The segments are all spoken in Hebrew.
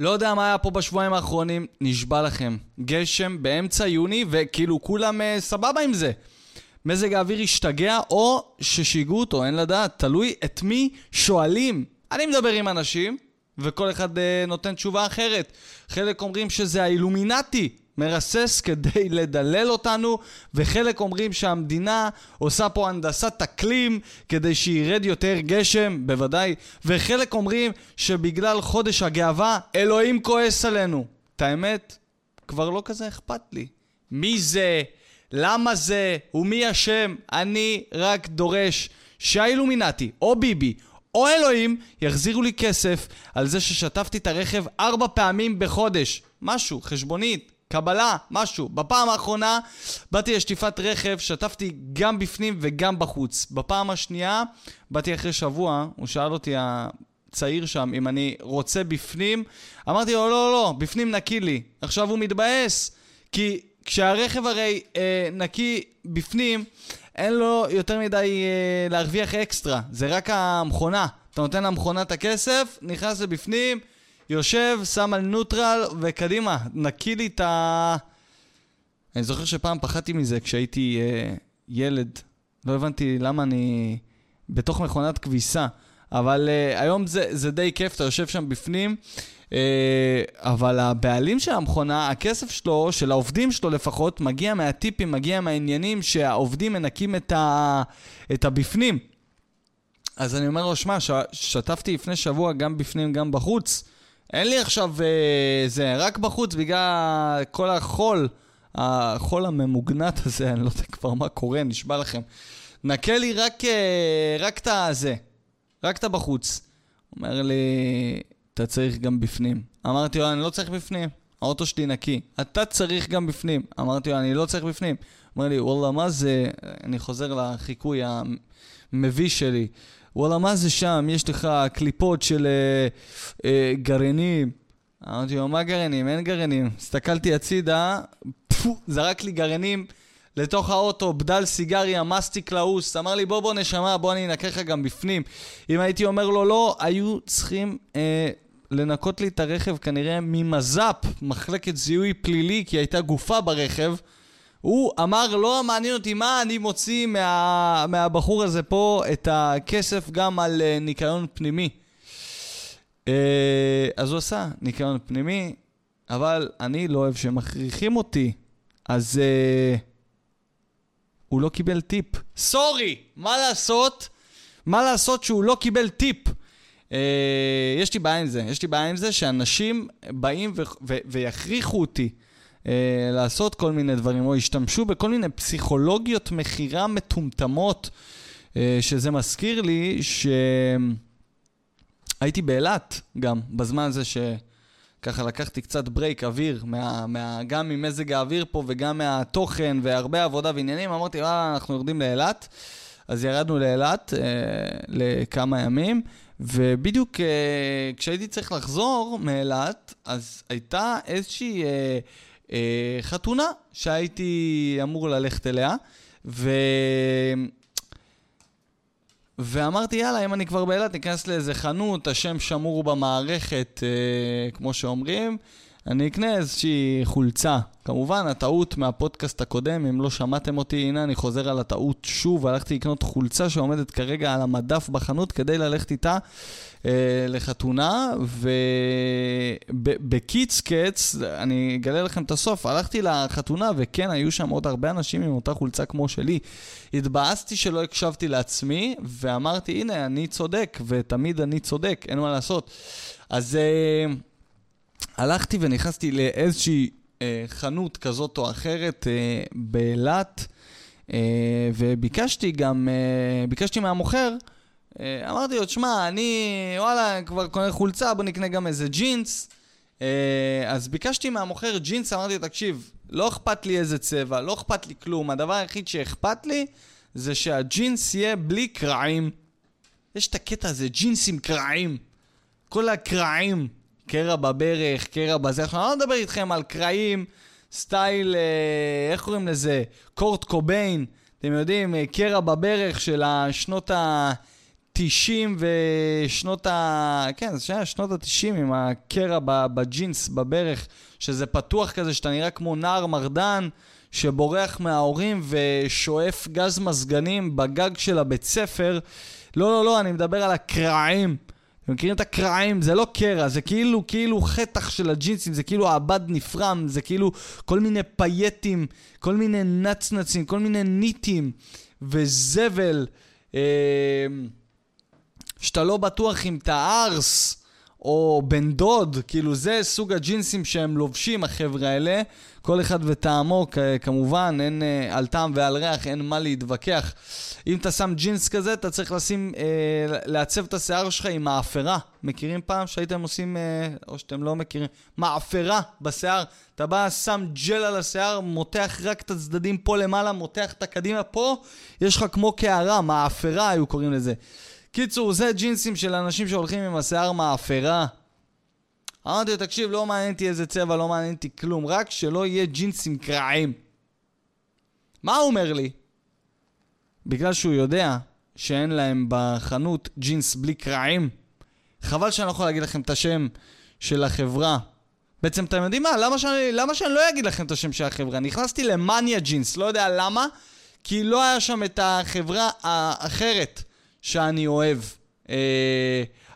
לא יודע מה היה פה בשבועיים האחרונים, נשבע לכם. גשם באמצע יוני, וכאילו כולם סבבה עם זה. מזג האוויר השתגע, או ששיגעו אותו, אין לדעת. תלוי את מי שואלים. אני מדבר עם אנשים, וכל אחד נותן תשובה אחרת. חלק אומרים שזה האילומינטי, מרסס כדי לדלל אותנו, וחלק אומרים שהמדינה עושה פה הנדסת אקלים כדי שירד יותר גשם, בוודאי, וחלק אומרים שבגלל חודש הגאווה אלוהים כועס עלינו. את האמת, כבר לא כזה אכפת לי. מי זה? למה זה? ומי השם? אני רק דורש שהאילומינטי או ביבי או אלוהים יחזירו לי כסף על זה ששטפתי את הרכב 4 פעמים בחודש. משהו, חשבונית. קבלה, משהו. בפעם האחרונה באתי לשטיפת רכב, שטפתי גם בפנים וגם בחוץ. בפעם השנייה, באתי אחרי שבוע, הוא שאל אותי הצעיר שם אם אני רוצה בפנים. אמרתי לו, לא, לא, בפנים נקי לי. עכשיו הוא מתבאס, כי כשהרכב הרי נקי בפנים, אין לו יותר מדי להרוויח אקסטרה. זה רק המכונה. אתה נותן למכונה את הכסף, נכנס לבפנים, יושב, שם על נוטרל, וקדימה, נקי לי את ה... אני זוכר שפעם פחדתי מזה כשהייתי ילד. לא הבנתי למה אני בתוך מכונת כביסה. אבל היום זה די כיף, אתה יושב שם בפנים. אבל הבעלים של המכונה, הכסף שלו, של העובדים שלו לפחות, מגיע מהטיפים, מגיע מהעניינים שהעובדים מנקים את הבפנים. אז אני אומר לו, שמה, שטפתי לפני שבוע גם בפנים, גם בחוץ. אין לי עכשיו זה, רק בחוץ בגלל כל החול הממוגנת הזה, אני לא יודע כבר מה קורה, נשבע לכם. נקה לי רק את הזה, רק את בחוץ. אומר לי, אתה צריך גם בפנים. אמרתי לו, אני לא צריך בפנים, האוטו שלי נקי. אתה צריך גם בפנים. אמרתי לו, אני לא צריך בפנים. אומר לי, וואלה, מה זה? אני חוזר לחיקוי המביא שלי. וואלה, מה זה שם? יש לך קליפות של גרעינים. אמרתי לו, מה גרעינים? אין גרעינים. הסתכלתי הצידה, זרק לי גרעינים לתוך האוטו, בדל סיגריה, מסטיק לאוס. אמר לי, בוא נשמה, בוא אני אנקה לך גם בפנים. אם הייתי אומר לו לא, היו צריכים לנקות לי את הרכב כנראה ממז"פ, מחלקת זיהוי פלילי, כי הייתה גופה ברכב. הוא אמר, לא מעניין אותי מה, אני מוציא מהבחור הזה פה את הכסף גם על ניקיון פנימי. אז הוא עשה ניקיון פנימי, אבל אני לא אוהב שמכריחים אותי, אז הוא לא קיבל טיפ. סורי, מה לעשות? מה לעשות שהוא לא קיבל טיפ? יש לי בעיה עם זה, שאנשים באים ויכריחו אותי. לעשות כל מיני דברים, או השתמשו בכל מיני פסיכולוגיות מחירה מטומטמות, שזה מזכיר לי שהייתי באלת גם, בזמן הזה שככה לקחתי קצת ברייק אוויר, גם ממזג האוויר פה וגם מהתוכן והרבה עבודה ועניינים, אמרתי, אנחנו יורדים לאלת, אז ירדנו לאלת לכמה ימים, ובדיוק כשהייתי צריך לחזור מאלת, אז הייתה איזושהי... חתונה שהייתי אמור ללכת אליה ואמרתי יאללה, אם אני כבר באילת נכנס לאיזה חנות, השם שמור במערכת כמו שאומרים, אני אקנה איזושהי חולצה. כמובן הטעות מהפודקאסט הקודם, אם לא שמעתם אותי, הנה אני חוזר על הטעות שוב, הלכתי לקנות חולצה שעומדת כרגע על המדף בחנות כדי ללכת איתה לחתונה, ובקיץ קץ, אני אגלה לכם את הסוף, הלכתי לחתונה וכן, היו שם עוד הרבה אנשים עם אותה חולצה כמו שלי, התבאסתי שלא הקשבתי לעצמי, ואמרתי הנה אני צודק, ותמיד אני צודק, אין מה לעשות. אז הלכתי ונכנסתי לאיזושהי חנות כזאת או אחרת באילת, וביקשתי גם, ביקשתי מהמוכר, אמרתי לו, תשמע, אני וואלה כבר קונה חולצה, בוא נקנה גם איזה ג'ינס. אז ביקשתי מהמוכר ג'ינס, אמרתי לו, תקשיב, לא אכפת לי איזה צבע, לא אכפת לי כלום, הדבר היחיד שאכפת לי זה שהג'ינס יהיה בלי קרעים. יש את הקטע הזה, ג'ינס עם קרעים, כל הקרעים, קרע בברך, קרע בזה, אנחנו לא נדבר איתכם על קרעים, סטייל, איך קוראים לזה? קורט קוביין, אתם יודעים, קרע בברך של השנות ה... 90 ושנות ה... כן, זה שהיה שנות ה-90 עם הקרע בג'ינס, בברך, שזה פתוח כזה, שאתה נראה כמו נער מרדן, שבורח מההורים ושואף גז מזגנים בגג של הבית ספר. לא, לא, לא, אני מדבר על הקרעים. אתם מכירים את הקרעים? זה לא קרע, זה כאילו חתך של הג'ינסים, זה כאילו העבד נפרם, זה כאילו כל מיני פייטים, כל מיני נצנצים, כל מיני ניטים וזבל. שאתה לא בטוח אם אתה ארס או בן דוד, כאילו זה סוג הג'ינסים שהם לובשים החבר'ה האלה, כל אחד וטעמו, כמובן, אין על טעם ועל ריח, אין מה להתווכח. אם אתה שם ג'ינס כזה, אתה צריך לשים, לעצב את השיער שלך עם מאפרה. מכירים פעם שהייתם עושים, או שאתם לא מכירים, מאפרה בשיער. אתה בא, שם ג'ל על השיער, מותח רק את הצדדים פה למעלה, מותח את הקדימה פה, יש לך כמו קערה, מאפרה היו קוראים לזה. קיצור, זה ג'ינסים של אנשים שהולכים עם השיער מאפרה. אמרתי לו, תקשיב, לא מעניינתי איזה צבע, לא מעניינתי כלום, רק שלא יהיה ג'ינסים קרעים. מה הוא אומר לי? בגלל שהוא יודע שאין להם בחנות ג'ינס בלי קרעים. חבל שאני לא יכול להגיד לכם את השם של החברה. בעצם אתם יודעים מה? למה שאני לא אגיד לכם את השם של החברה? נכנסתי למניה ג'ינס, לא יודע למה, כי לא היה שם את החברה האחרת שאני אוהב.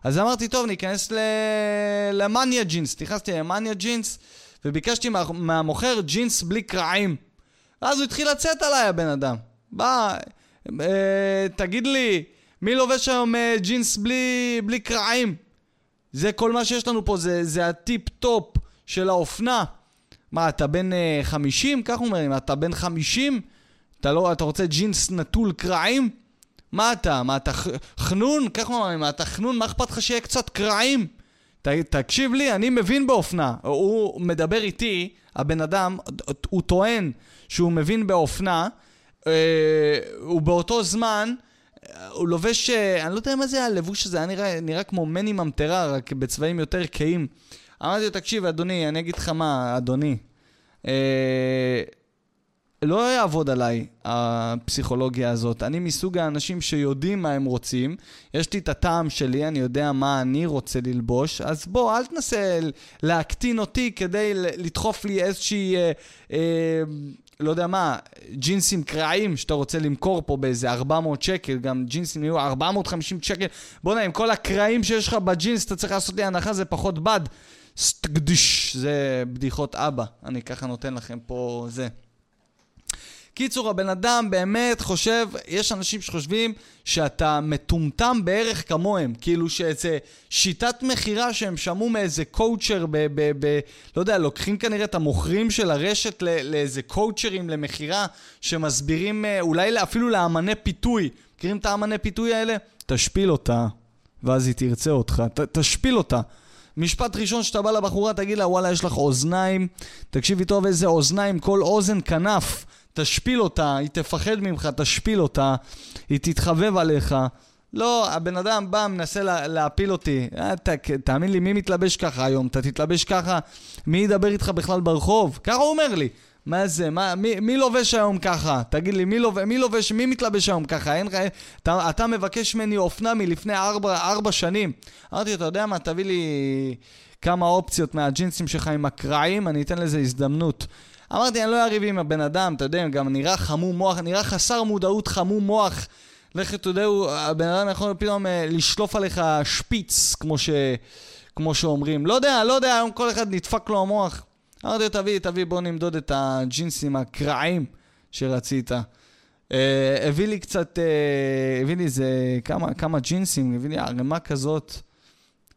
אז אמרתי, טוב, ניכנס למניה ג'ינס. נכנסתי למניה ג'ינס, וביקשתי מהמוכר ג'ינס בלי קרעים. אז הוא התחיל לצאת עליי, הבן אדם. בא, תגיד לי, מי לובש היום ג'ינס בלי קרעים? זה כל מה שיש לנו פה, זה הטיפ-טופ של האופנה. מה, אתה בן 50? כך אומרים, אתה בן 50? אתה רוצה ג'ינס נטול קרעים? מה אתה? מה אתה חנון? כך אומרים, מה אתה חנון? מה אכפת לך שיהיה קצת קרעים? תקשיב לי, אני מבין באופנה. הוא מדבר איתי, הבן אדם, הוא טוען שהוא מבין באופנה, ובאותו זמן הוא לובש, אני לא יודע מה זה הלבוש הזה, נראה כמו מני ממטרה, רק בצבעים יותר קיים. אמרתי לו, תקשיב, אדוני, אני אגיד לך מה, אדוני, לא יעבוד עליי הפסיכולוגיה הזאת. אני מסוג האנשים שיודעים מה הם רוצים. יש לי את הטעם שלי, אני יודע מה אני רוצה ללבוש. אז בוא, אל תנסה להקטין אותי כדי לדחוף לי איזושהי, לא יודע מה, ג'ינסים קרעים שאתה רוצה למכור פה באיזה 400 שקל. גם ג'ינסים יהיו 450 שקל. בוא נעים, כל הקרעים שיש לך בג'ינס, אתה צריך לעשות לי הנחה, זה פחות בד. סטקדיש, זה בדיחות אבא. אני ככה נותן לכם פה זה. קיצור, הבן אדם באמת חושב, יש אנשים שחושבים שאתה מטומטם בערך כמוהם, כאילו שזה שיטת מחירה שהם שמעו מאיזה קואוצ'ר, לא יודע, לוקחים כנראה את המוכרים של הרשת לאיזה קואוצ'רים למחירה, שמסבירים אולי אפילו לאמני פיתוי, מכירים את האמני פיתוי האלה? תשפיל אותה, ואז היא תרצה אותך, תשפיל אותה. משפט ראשון שאתה בא לבחורה, תגיד לה, וואלה, יש לך אוזניים, תקשיבי טוב איזה אוזניים, כל אוזן כנף, תשפיל אותה, היא תפחד ממך, תשפיל אותה, היא תתחבב עליך. לא, הבן אדם בא, מנסה להפיל אותי. תאמין לי, מי מתלבש ככה היום? אתה תתלבש ככה? מי ידבר איתך בכלל ברחוב? ככה הוא אומר לי. מה זה? מי לובש היום ככה? תגיד לי, מי לובש? מי מתלבש היום ככה? אתה מבקש ממני אופנה מלפני 4 שנים. אמרתי, אתה יודע מה? תביא לי כמה אופציות מהג'ינסים שלך עם הקרעים, אני אתן לזה הזדמנות. אמרתי, אני לא אריב עם הבן אדם, אתה יודע, גם נראה חמום מוח, נראה חסר מודעות חמום מוח. לך תודעו, הבן אדם יכול פתאום לשלוף עליך שפיץ, כמו שאומרים. לא יודע, היום כל אחד נדפק לו המוח. אמרתי, תביא, בוא נמדוד את הג'ינסים הקרעים שרצית. הביא לי איזה כמה ג'ינסים, הביא לי הרמה כזאת.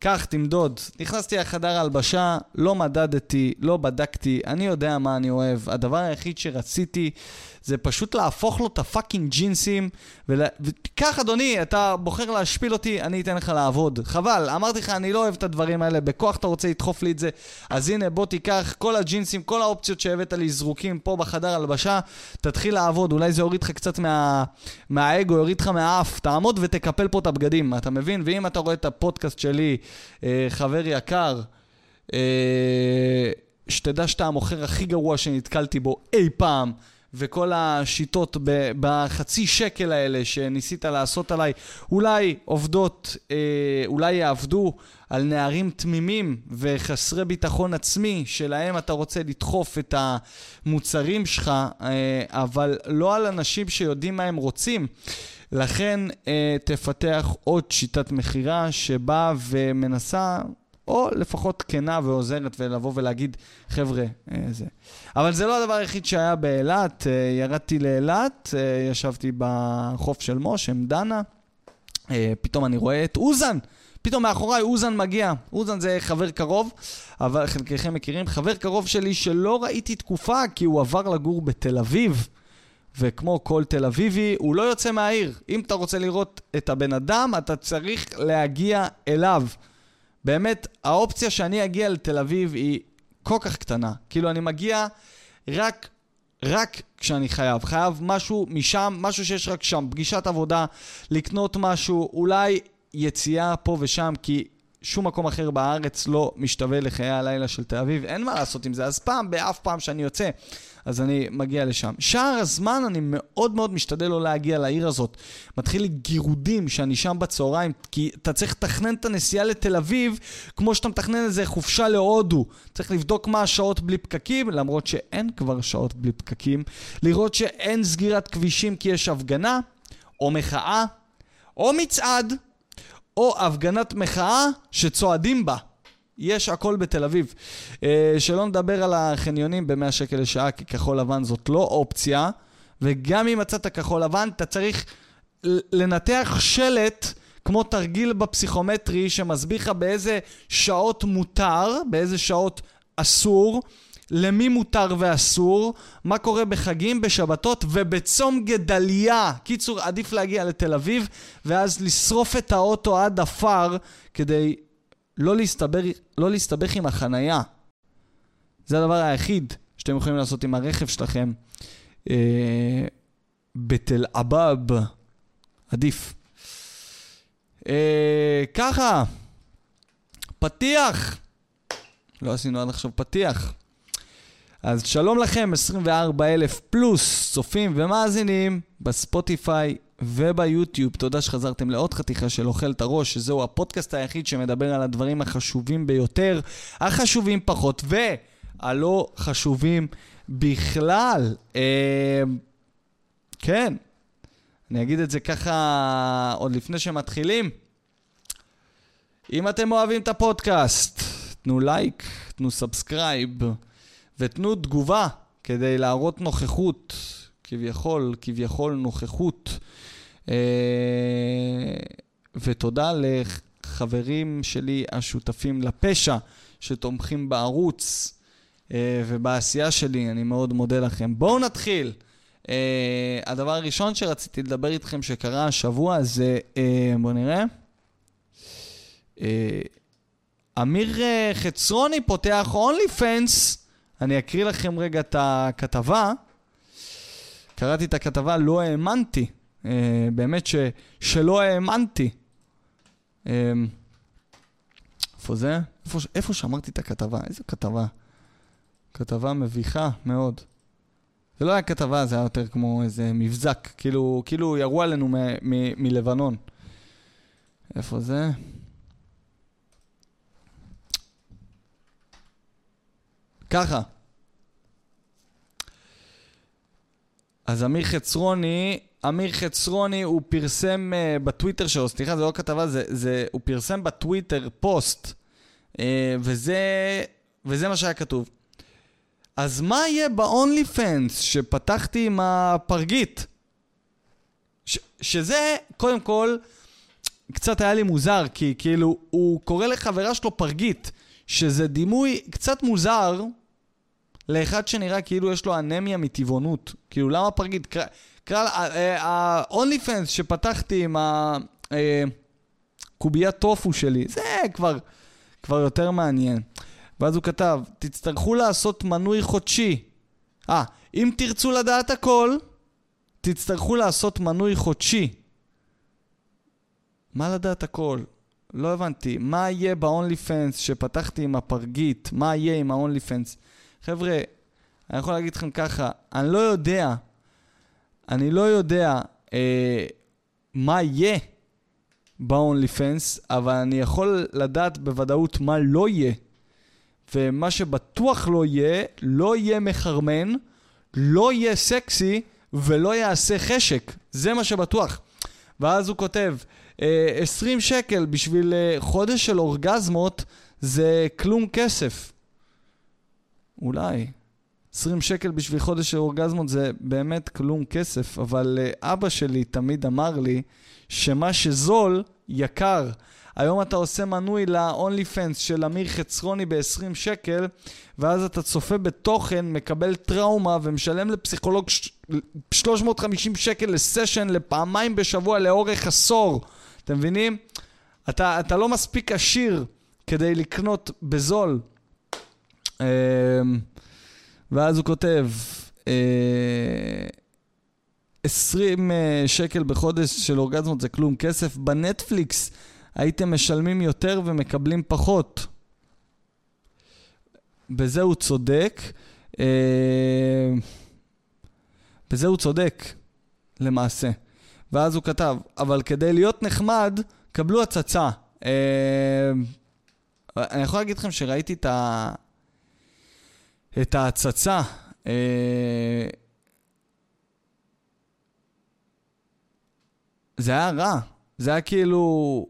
כך תמדוד, נכנסתי לחדר הלבשה, לא מדדתי, לא בדקתי, אני יודע מה אני אוהב, הדבר היחיד שרציתי זה פשוט להפוך לו את הפאקינג ג'ינסים, וכך אדוני, אתה בוחר להשפיל אותי, אני אתן לך לעבוד, חבל, אמרתי לך, אני לא אוהב את הדברים האלה, בכוח אתה רוצה לדחוף לי את זה, אז הנה בוא תיקח כל הג'ינסים, כל האופציות שהבאת לי זרוקים פה בחדר הלבשה, תתחיל לעבוד, אולי זה יוריד לך קצת מהאגו, יוריד לך מהאף, תעמוד ותקפל פה את הבגדים, אתה מבין? ואם אתה רואה את הפודקאסט שלי, חבר יקר, שתדע שאתה המוכר הכי גרוע שנתקלתי בו אי פעם, וכל השיטות בחצי שקל האלה שניסית לעשות עליי, אולי עובדות, אולי יעבדו על נערים תמימים וחסרי ביטחון עצמי, שלהם אתה רוצה לדחוף את המוצרים שלך, אבל לא על אנשים שיודעים מה הם רוצים. לכן תפתח עוד שיטת מחירה שבאה ומנסה, או לפחות כנה ועוזרת, ולבוא ולהגיד, חבר'ה, זה. אבל זה לא הדבר היחיד שהיה באילת. ירדתי לאילת, ישבתי בחוף של מוש, עם דנה, פתאום אני רואה את אוזן, פתאום מאחוריי אוזן מגיע. אוזן זה חבר קרוב, אבל חלקכם מכירים, חבר קרוב שלי שלא ראיתי תקופה, כי הוא עבר לגור בתל אביב, וכמו כל תל אביבי, הוא לא יוצא מהעיר. אם אתה רוצה לראות את הבן אדם, אתה צריך להגיע אליו. באמת, האופציה שאני אגיע לתל אביב היא כל כך קטנה. כאילו, אני מגיע רק כשאני חייב. חייב משהו משם, משהו שיש רק שם. פגישת עבודה, לקנות משהו, אולי יציאה פה ושם, כי שום מקום אחר בארץ לא משתווה לחיי הלילה של תל אביב. אין מה לעשות עם זה. אז פעם, באף פעם שאני יוצא, אז אני מגיע לשם. שער הזמן אני מאוד מאוד משתדל לא להגיע לעיר הזאת. מתחיל לי גירודים שאני שם בצהריים, כי אתה צריך לתכנן את הנסיעה לתל אביב, כמו שאתה מתכנן איזה חופשה להודו. צריך לבדוק מה השעות בלי פקקים, למרות שאין כבר שעות בלי פקקים. לראות שאין סגירת כבישים כי יש הפגנה, או מחאה, או מצעד, או הפגנת מחאה שצועדים בה. יש הכל בתל אביב. שלא נדבר על החניונים ב-100 שקל לשעה, כי כחול לבן זאת לא אופציה, וגם אם מצאת כחול לבן, אתה צריך לנתח שלט, כמו תרגיל בפסיכומטרי, שמסביר לך באיזה שעות מותר, באיזה שעות אסור, למי מותר ואסור, מה קורה בחגים, בשבתות, ובצום גדליה. קיצור, עדיף להגיע לתל אביב, ואז לשרוף את האוטו עד אפר, כדי לא להסתבך עם החנייה. זה הדבר היחיד שאתם יכולים לעשות עם הרכב שלכם. בתל אבב. עדיף. ככה. פתיח. לא עשינו עד עכשיו פתיח. אז שלום לכם, 24,000 פלוס צופים ומאזינים בספוטיפיי וביוטיוב. תודה שחזרתם לעוד חתיכה של אוכל את הראש, שזהו הפודקאסט היחיד שמדבר על הדברים החשובים ביותר, החשובים פחות והלא חשובים בכלל. כן, אני אגיד את זה ככה עוד לפני שמתחילים. אם אתם אוהבים את הפודקאסט, תנו לייק, תנו סאבסקרייב ותנו תגובה כדי להראות נוכחות, כביכול נוכחות. ותודה לחברים שלי השותפים לפשע שתומכים בערוץ ובעשייה שלי, אני מאוד מודה לכם. בואו נתחיל. הדבר הראשון שרציתי לדבר איתכם שקרה השבוע זה, בואו נראה, אמיר חצרוני פותח OnlyFans. אני אקריא לכם רגע את הכתבה. קראתי את הכתבה, לא האמנתי. באמת שלא האמנתי. איפה זה? איפה שאמרתי את הכתבה? איזו כתבה? כתבה מביכה מאוד. זה לא היה כתבה, זה היה יותר כמו איזה מבזק. כאילו ירו עלינו מלבנון. איפה זה? ככה. אז אמיר חצרוני הוא פרסם בטוויטר שלו, סליחה, זה לא כתבה, הוא פרסם בטוויטר פוסט, וזה מה שהיה כתוב. אז מה יהיה ב-OnlyFans שפתחתי עם הפרגית? שזה, קודם כל, קצת היה לי מוזר, כי כאילו, הוא קורא לחברה שלו פרגית, שזה דימוי קצת מוזר, לאחד שנראה כאילו יש לו אנמיה מטבעונות. כאילו, למה פרגית? ה-OnlyFans שפתחתי עם הקוביית טופו שלי, זה כבר יותר מעניין. ואז הוא כתב, תצטרכו לעשות מנוי חודשי. אם תרצו לדעת הכל, תצטרכו לעשות מנוי חודשי. מה לדעת הכל? לא הבנתי. מה יהיה ב-OnlyFans שפתחתי עם הפרגית? מה יהיה עם ה-OnlyFans? חבר'ה, אני יכול להגיד לכם ככה, אני לא יודע מה יהיה ב-OnlyFans, אבל אני יכול לדעת בוודאות מה לא יהיה, ומה שבטוח לא יהיה, לא יהיה מחרמן, לא יהיה סקסי, ולא יעשה חשק, זה מה שבטוח. ואז הוא כותב, 20 שקל בשביל חודש של אורגזמות, זה כלום כסף. אולי. 20 שקל בשביל חודש של אורגזמות זה באמת כלום כסף, אבל אבא שלי תמיד אמר לי, שמה שזול יקר. היום אתה עושה מנוי ל-OnlyFans של אמיר חצרוני ב-20 שקל, ואז אתה צופה בתוכן, מקבל טראומה ומשלם לפסיכולוג 350 שקל לסשן, לפעמיים בשבוע לאורך עשור. אתם מבינים? אתה לא מספיק עשיר כדי לקנות בזול. ואז הוא כותב, 20 שקל בחודש של אורגזמות זה כלום כסף. בנטפליקס הייתם משלמים יותר ומקבלים פחות. בזה הוא צודק. למעשה. ואז הוא כתב, אבל כדי להיות נחמד, קבלו הצצה. אני יכול להגיד לכם שראיתי את ההצצה. זה היה רע. זה היה כאילו...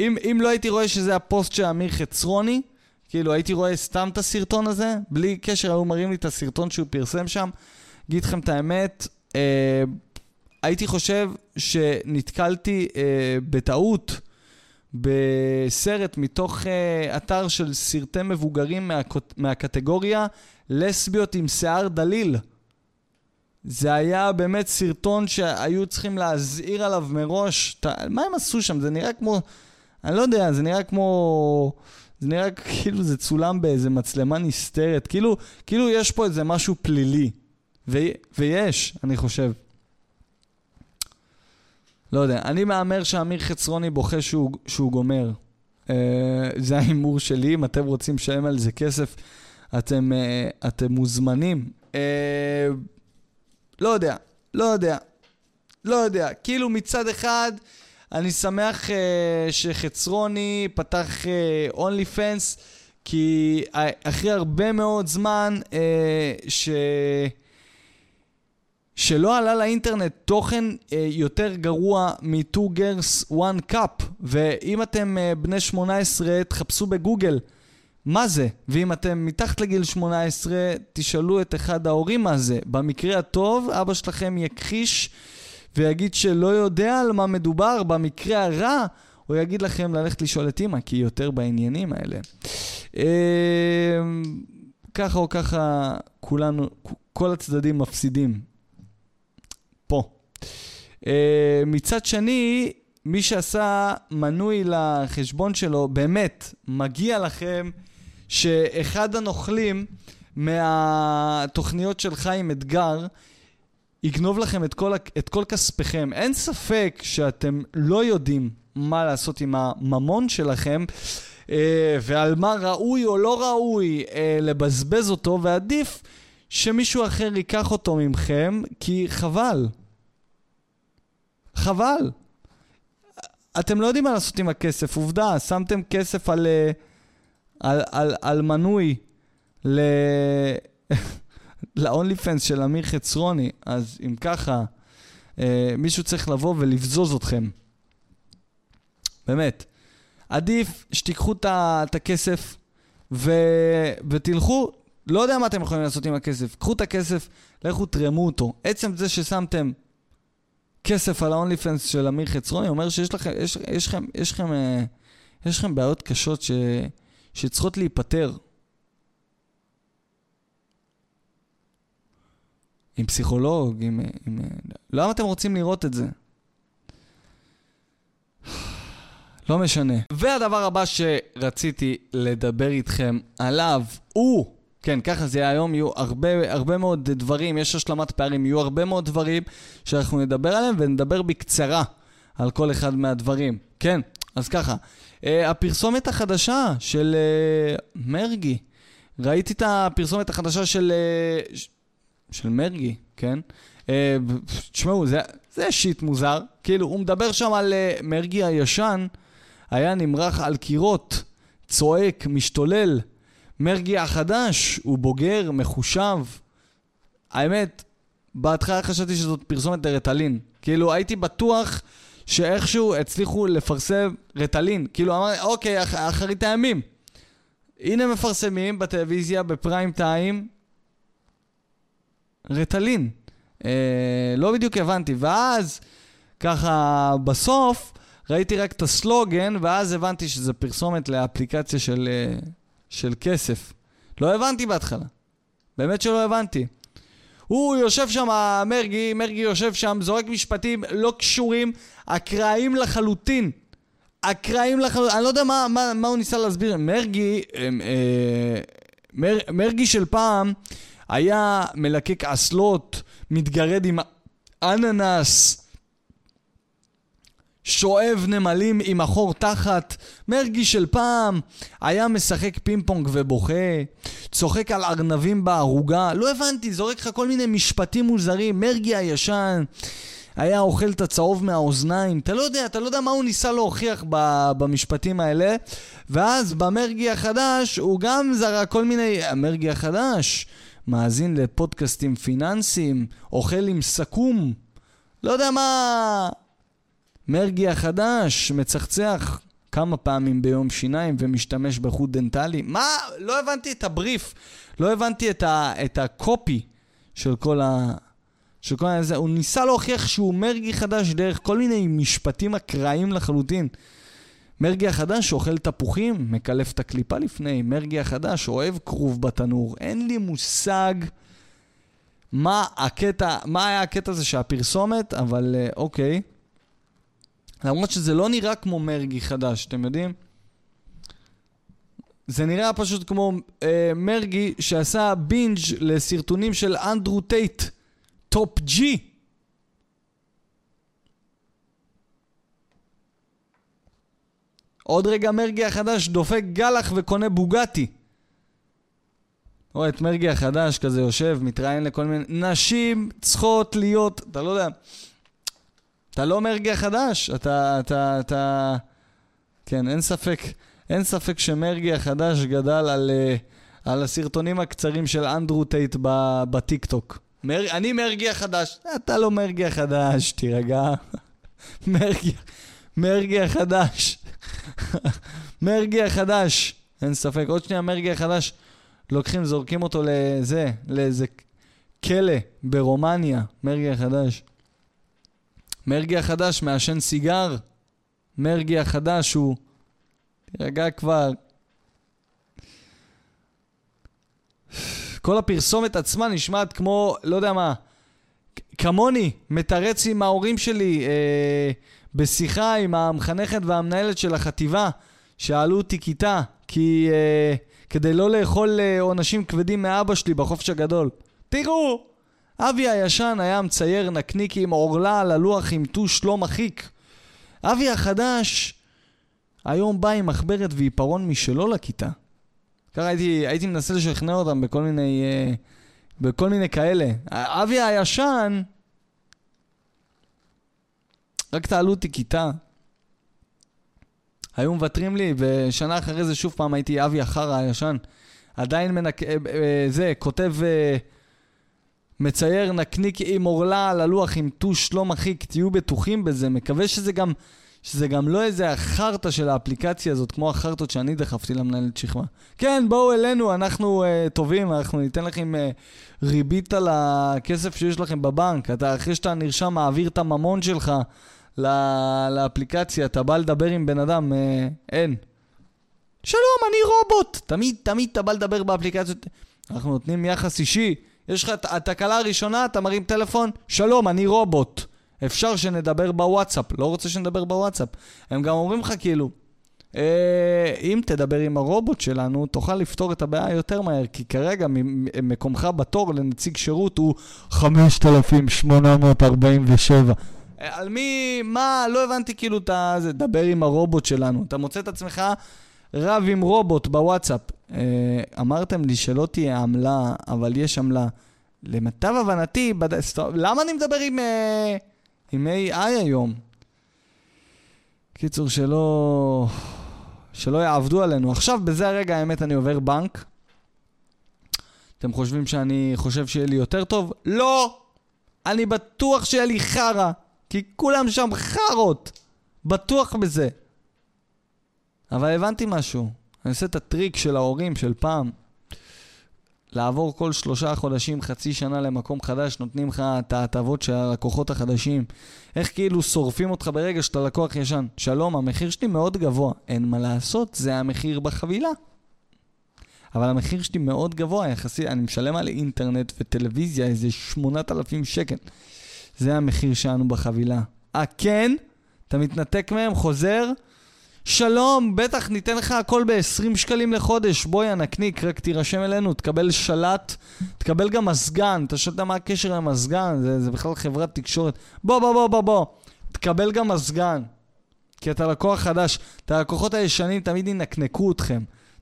אם לא הייתי רואה שזה הפוסט של אמיר חצרוני, כאילו הייתי רואה סתם את הסרטון הזה, בלי קשר, היו מראים לי את הסרטון שהוא פרסם שם, אגיד לכם את האמת, הייתי חושב שנתקלתי בטעות בסרט מתוך אתר של סרטי מבוגרים מהקטגוריה לסביות עם שיער דליל. זה היה באמת סרטון שהיו צריכים להזהיר עליו מראש. מה הם עשו שם? זה נראה כמו... אני לא יודע, זה נראה כמו... זה נראה כאילו זה צולם באיזה מצלמה נסתרת. כאילו יש פה איזה משהו פלילי. ויש, אני חושב. לא יודע. אני מאמר שאמיר חצרוני בוכה שהוא גומר. זה האימור שלי. אם אתם רוצים לשלם על זה כסף, אתם מוזמנים. לא יודע, כאילו מצד אחד אני שמח שחצרוני פתח OnlyFans, כי אחרי הרבה מאוד זמן שלא עלה לאינטרנט תוכן יותר גרוע מ-Two Girls One Cup, ואם אתם בני 18 תחפשו בגוגל מה זה, ואם אתם מתחת לגיל 18 תשאלו את אחד ההורים מה זה. במקרה הטוב אבא שלכם יכחיש ויגיד שלא יודע על מה מדובר, במקרה הרע הוא יגיד לכם ללכת לשאול את אמא, כי היא יותר בעניינים האלה. ככה או ככה כולנו, כל הצדדים מפסידים פה. מצד שני, מי שעשה מנוי לחשבון שלו, באמת מגיע לכם שאחד הנוכלים מהתוכניות של חיים אתגר יגנוב לכם את כל כספכם. אין ספק שאתם לא יודעים מה לעשות עם הממון שלכם, ועל מה ראוי או לא ראוי לבזבז אותו, ועדיף שמישהו אחר ייקח אותו ממכם, כי חבל. חבל. אתם לא יודעים מה לעשות עם הכסף. עובדה, שמתם כסף על מנוי ל-OnlyFans של אמיר חצרוני, אז אם ככה, מישהו צריך לבוא ולבזוז אתכם. באמת. עדיף שתיקחו את הכסף ותלכו, לא יודע מה אתם יכולים לעשות עם הכסף, קחו את הכסף, לכו תרמו אותו. עצם זה ששמתם כסף על ה-OnlyFans של אמיר חצרוני אומר שיש לכם, יש לכם בעיות קשות שצריכות להיפטר. עם פסיכולוג, עם... למה אתם רוצים לראות את זה? לא משנה. והדבר הבא שרציתי לדבר איתכם עליו הוא... כן, ככה זה היום, יהיו הרבה מאוד דברים, יש השלמת פערים, יהיו הרבה מאוד דברים שאנחנו נדבר עליהם, ונדבר בקצרה על כל אחד מהדברים. כן, אז ככה, הפרסומת החדשה של מרגי, ראיתי את הפרסומת החדשה של מרגי, כן? תשמעו, זה שיט מוזר. כאילו, הוא מדבר שם על מרגי הישן, היה נמרח על קירות, צועק, משתולל. מרגי החדש, הוא בוגר, מחושב. האמת, בהתחלה חשבתי שזאת פרסומת לרטלין. כאילו, הייתי בטוח שאיכשהו הצליחו לפרסם רטלין. כאילו, אמרתי, אוקיי, אחרית הימים. הנה מפרסמים בטלוויזיה בפריים טיים רטלין. לא בדיוק הבנתי. ואז, ככה, בסוף, ראיתי רק את הסלוגן, ואז הבנתי שזה פרסומת לאפליקציה של כסף. לא הבנתי בהתחלה. באמת שלא הבנתי. הוא יושב שם, מרגי יושב שם, זורק משפטים לא קשורים, אקראיים לחלוטין. אני לא יודע מה הוא ניסה להסביר. מרגי של פעם היה מלקק אסלות, מתגרד עם אננס, שואב נמלים עם אחור תחת. מרגי של פעם היה משחק פימפונג ובוכה, צוחק על ארנבים בערוגה. לא הבנתי, זורק לך כל מיני משפטים מוזרים. מרגי הישן היה אוכל את הצהוב מהאוזניים. אתה לא יודע מה הוא ניסה להוכיח במשפטים האלה. ואז במרגי החדש הוא גם זרק כל מיני... המרגי החדש מאזין לפודקאסטים פיננסיים, אוכל עם סכום, לא יודע מה. מרגי החדש מצחצח כמה פעמים ביום שיניים ומשתמש בחוט דנטלי. מה? לא הבנתי את הבריף, לא הבנתי את הקופי של כל הזה. הוא ניסה להוכיח שהוא מרגי חדש דרך כל מיני משפטים אקראיים לחלוטין. מרגי החדש אוכל תפוחים, מקלף את הקליפה לפני. מרגי החדש אוהב כרוב בתנור. אין לי מושג מה היה הקטע הזה שהפרסומת, אבל אוקיי. למרות שזה לא נראה כמו מרגי חדש, אתם יודעים? זה נראה פשוט כמו מרגי שעשה בינג' לסרטונים של אנדרו טייט, טופ ג'י. עוד רגע מרגי החדש דופק גלח וקונה בוגטי. או את מרגי החדש כזה יושב, מתראיין לכל מיני... נשים צריכות להיות... אתה לא יודע... אתה לא מרגי החדש, אתה... כן, אין ספק שמרגי החדש גדל על הסרטונים הקצרים של אנדרו טייט בטיקטוק. אני מרגי החדש, אתה לא מרגי החדש, תירגע. מרגי החדש. מרגי החדש, אין ספק. עוד שנייה מרגי החדש לוקחים, זורקים אותו לאיזה כלא ברומניה. מרגי החדש. מרגי החדש מעשן סיגר. מרגי החדש הוא... תירגע כבר. כל הפרסומת עצמה נשמעת כמו, לא יודע מה, כמוני, מטרץ עם ההורים שלי, בשיחה עם המחנכת והמנהלת של החטיבה, שאלו אותי כיתה, כי כדי לא לאכול עונשים כבדים מאבא שלי בחופש הגדול. תראו! אבי הישן היה מצייר נקניקי עם אורלה על הלוח עם טוש לא מחיק. אבי החדש היום בא עם מחברת ועיפרון משלו לכיתה. ככה הייתי מנסה לשכנע אותם בכל מיני כאלה. אבי הישן, רק תעלו אותי כיתה. היו מבטרים לי, ושנה אחרי זה שוב פעם הייתי אבי אחר הישן. עדיין כותב... מצייר נקניק עם אורלה על הלוח עם טוש לא מחיק, תהיו בטוחים בזה. מקווה שזה גם לא איזה החרטה של האפליקציה הזאת, כמו החרטות שאני דחפתי למנהלת שכבה. כן, בואו אלינו, אנחנו טובים, אנחנו ניתן לכם ריבית על הכסף שיש לכם בבנק. אתה אחרי שאתה נרשם מעביר את הממון שלך לאפליקציה, אתה בא לדבר עם בן אדם, אין. שלום, אני רובוט. תמיד אתה בא לדבר באפליקציות. אנחנו נותנים יחס אישי. יש לך התקלה הראשונה, אתה מרים טלפון, שלום, אני רובוט. אפשר שנדבר בוואטסאפ, לא רוצה שנדבר בוואטסאפ. הם גם אומרים לך כאילו, אם תדבר עם הרובוט שלנו, תוכל לפתור את הבעיה יותר מהר, כי כרגע מקומך בתור לנציג שירות הוא 5,847. על מי, מה, לא הבנתי כאילו, דבר עם הרובוט שלנו. אתה מוצא את עצמך רב עם רובוט בוואטסאפ. אמרתם לי שלא תהיה עמלה, אבל יש עמלה. למיטב הבנתי, למה אני מדבר עם AI היום? קיצור, שלא יעבדו עלינו. עכשיו, בזה הרגע, האמת, אני עובר בנק. אתם חושבים שאני חושב שיהיה לי יותר טוב? לא! אני בטוח שיהיה לי חרה, כי כולם שם חרות. בטוח בזה. אבל הבנתי משהו. אני עושה את הטריק של ההורים של פעם. לעבור כל 3 חודשים, חצי שנה למקום חדש, נותנים לך את ההטבות של הלקוחות החדשים. איך כאילו שורפים אותך ברגע שאתה לקוח ישן. שלום, המחיר שלי מאוד גבוה. אין מה לעשות, זה המחיר בחבילה. אבל המחיר שלי מאוד גבוה, יחסי, אני משלם על אינטרנט וטלוויזיה, איזה 8,000 שקל. זה המחיר שלנו בחבילה. כן? אתה מתנתק מהם, חוזר? שלום, בטח ניתן לך הכל ב-20 שקלים לחודש, בואי הנקניק, רק תירשם אלינו, תקבל שלט, תקבל גם מסגן, אתה שואל מה הקשר למסגן, זה בכלל חברת תקשורת, בוא, תקבל גם מסגן, כי אתה לקוח חדש, את הלקוחות הישנים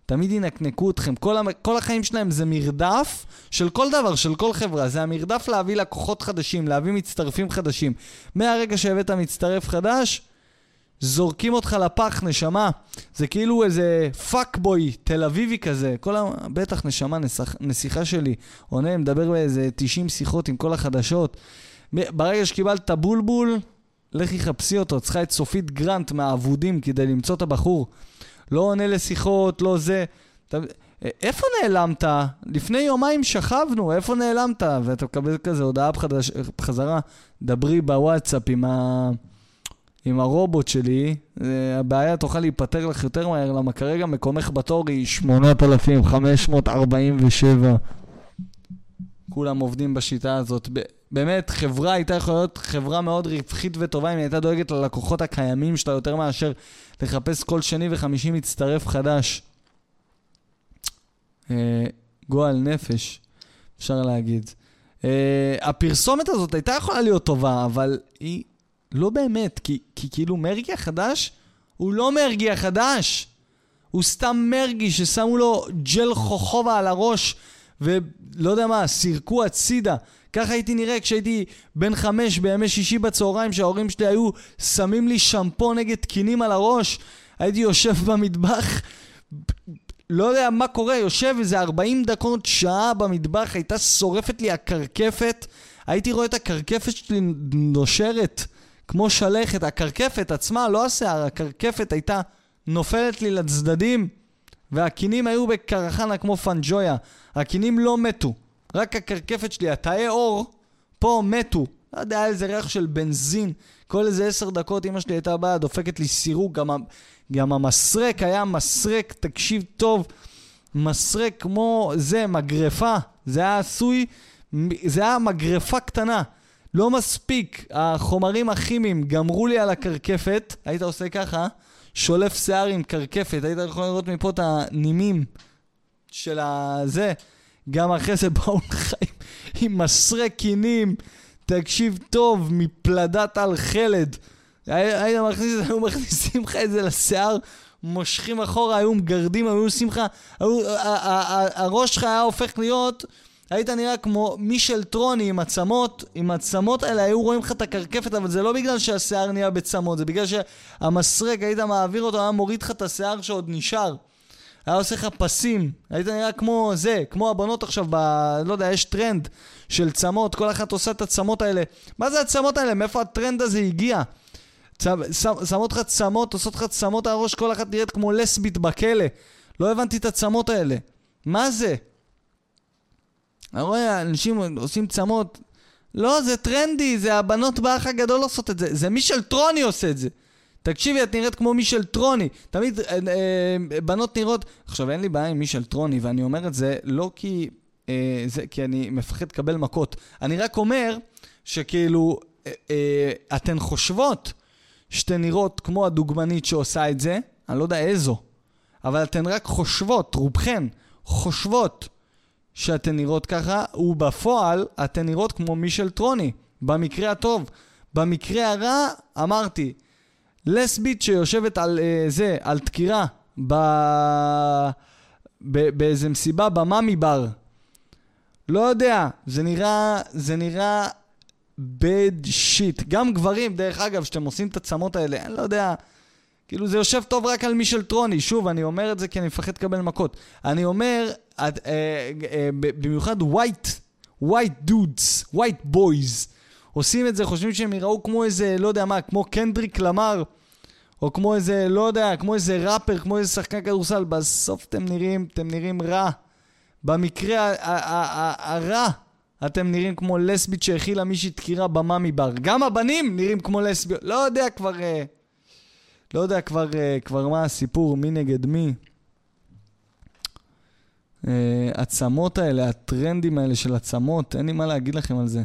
תמיד ינקנקו אתכם, כל החיים שלהם זה מרדף של כל דבר, של כל חברה. זה המרדף להביא לקוחות חדשים, להביא מצטרפים חדשים. מהרגע שהבאת מצטרף חדש, זורקים אותך לפח, נשמה. זה כאילו איזה פאקבוי, תל אביבי כזה. בטח נשמה, נסיכה שלי. עונה, מדבר באיזה 90 שיחות עם כל החדשות. ברגע שקיבלת את הבולבול, לכי חפשי אותו. צריכה את סופית גרנט מהעבודים כדי למצוא את הבחור. לא עונה לשיחות, לא זה. איפה נעלמת? לפני יומיים שכבנו, איפה נעלמת? ואתה מקבל כזה הודעה בחזרה, דברי בוואטסאפ עם הרובוט שלי, הבעיה תוכל להיפטר לך יותר מהר, למה כרגע מקומך בתור היא 8,547. כולם עובדים בשיטה הזאת. באמת, חברה הייתה יכולה להיות חברה מאוד רווחית וטובה אם היא הייתה דואגת ללקוחות הקיימים שלה יותר מאשר לחפש כל שני ו50 מצטרף חדש. גועל נפש, אפשר להגיד. הפרסומת הזאת הייתה יכולה להיות טובה, אבל היא לא באמת, כי כאילו מרגי החדש הוא לא מרגי החדש. הוא סתם מרגי ששמו לו ג'ל חוכובה על הראש ולא יודע מה, סירקו הצידה. ככה הייתי נראה כשהייתי בן 5 בימי שישי בצהריים שההורים שלי היו שמים לי שמפו נגד תקינים על הראש. הייתי יושב במטבח, לא יודע מה קורה, יושב איזה 40 דקות שעה במטבח, הייתה שורפת לי הקרקפת, הייתי רואה את הקרקפת שלי נושרת כמו שלכת. הקרקפת עצמה, לא השיער, הקרקפת הייתה נופלת לי לצדדים, והקינים היו בקרחנה כמו פנג'ויה. הקינים לא מתו, רק הקרקפת שלי, התאי אור, פה מתו. לא יודע, איזה ריח של בנזין. כל איזה 10 דקות, אמא שלי הייתה באה, דופקת לי סירוק. גם המסרק היה מסרק, תקשיב טוב, מסרק כמו זה, מגרפה. זה היה עשוי, זה היה מגרפה קטנה. לא מספיק, החומרים הכימיים גמרו לי על הקרקפת. היית עושה ככה, שולף שיער עם קרקפת, היית יכול לראות מפה את הנימים של הזה. גם אחרי זה באו לך עם מסרי קינים, תקשיב טוב, מפלדת על חלד. היו מכניסים לך את זה לשיער, מושכים אחורה, היו מגרדים, היו עושים לך, הראש שלך היה הופך להיות, היית נראה כמו מישל טרוני עם עצמות, עם עצמות האלה היו רואים לך את הקרקפת, אבל זה לא בגלל שהשיער נהיה בצמות, זה בגלל שהמסרק היית מעביר אותו, היה מוריד לך את השיער שעוד נשאר. היה עושה לך פסים, היית נראה כמו זה, כמו הבנות עכשיו, לא יודע, יש טרנד של צמות, כל אחת עושה את הצמות האלה. מה זה הצמות האלה? מאיפה הטרנד הזה הגיע? שמות לך צמות, עושות לך צמות הראש, כל אחת נראית כמו לסבית בכלא. לא הבנתי את הצמות האלה. מה זה? אני רואה, אנשים עושים צמות. לא, זה טרנדי, זה הבנות באח הגדול עושות את זה. זה מישל טרוני עושה את זה. תקשיבי, את נראית כמו מישל טרוני. תמיד בנות נראות, עכשיו אין לי בעיה עם מישל טרוני, ואני אומר את זה לא כי כי אני מפחד קבל מכות. אני רק אומר שכאילו אתן חושבות שאתן נראות כמו הדוגמנית שעושה את זה, אני לא יודע איזו, אבל אתן רק חושבות, רובכן חושבות שאתן נראות ככה, ובפועל אתן נראות כמו מישל טרוני, במקרה הטוב. במקרה הרע, אמרתי, לסבית שיושבת על תקירה באיזה מסיבה, במאמי בר. לא יודע, זה נראה bad shit. גם גברים, דרך אגב, שאתם עושים את הצמות האלה, אני לא יודע, כאילו זה יושב טוב רק על מישל טרוני. שוב, אני אומר את זה כי אני מפחד לקבל מכות. אני אומר, במיוחד white dudes, white boys, עושים את זה, חושבים שהם יראו כמו איזה, לא יודע מה, כמו קנדריק למר, או כמו איזה, לא יודע, כמו איזה ראפר, כמו איזה שחקן כדורסל. בסוף אתם נראים רע. במקרה הרע, אתם נראים כמו לסבית שהכילה מישהי תקירה במאמי בר. גם הבנים נראים כמו לסביות. לא יודע כבר מה הסיפור, מי נגד מי. עצמות האלה, הטרנדים האלה של עצמות, אין לי מה להגיד לכם על זה.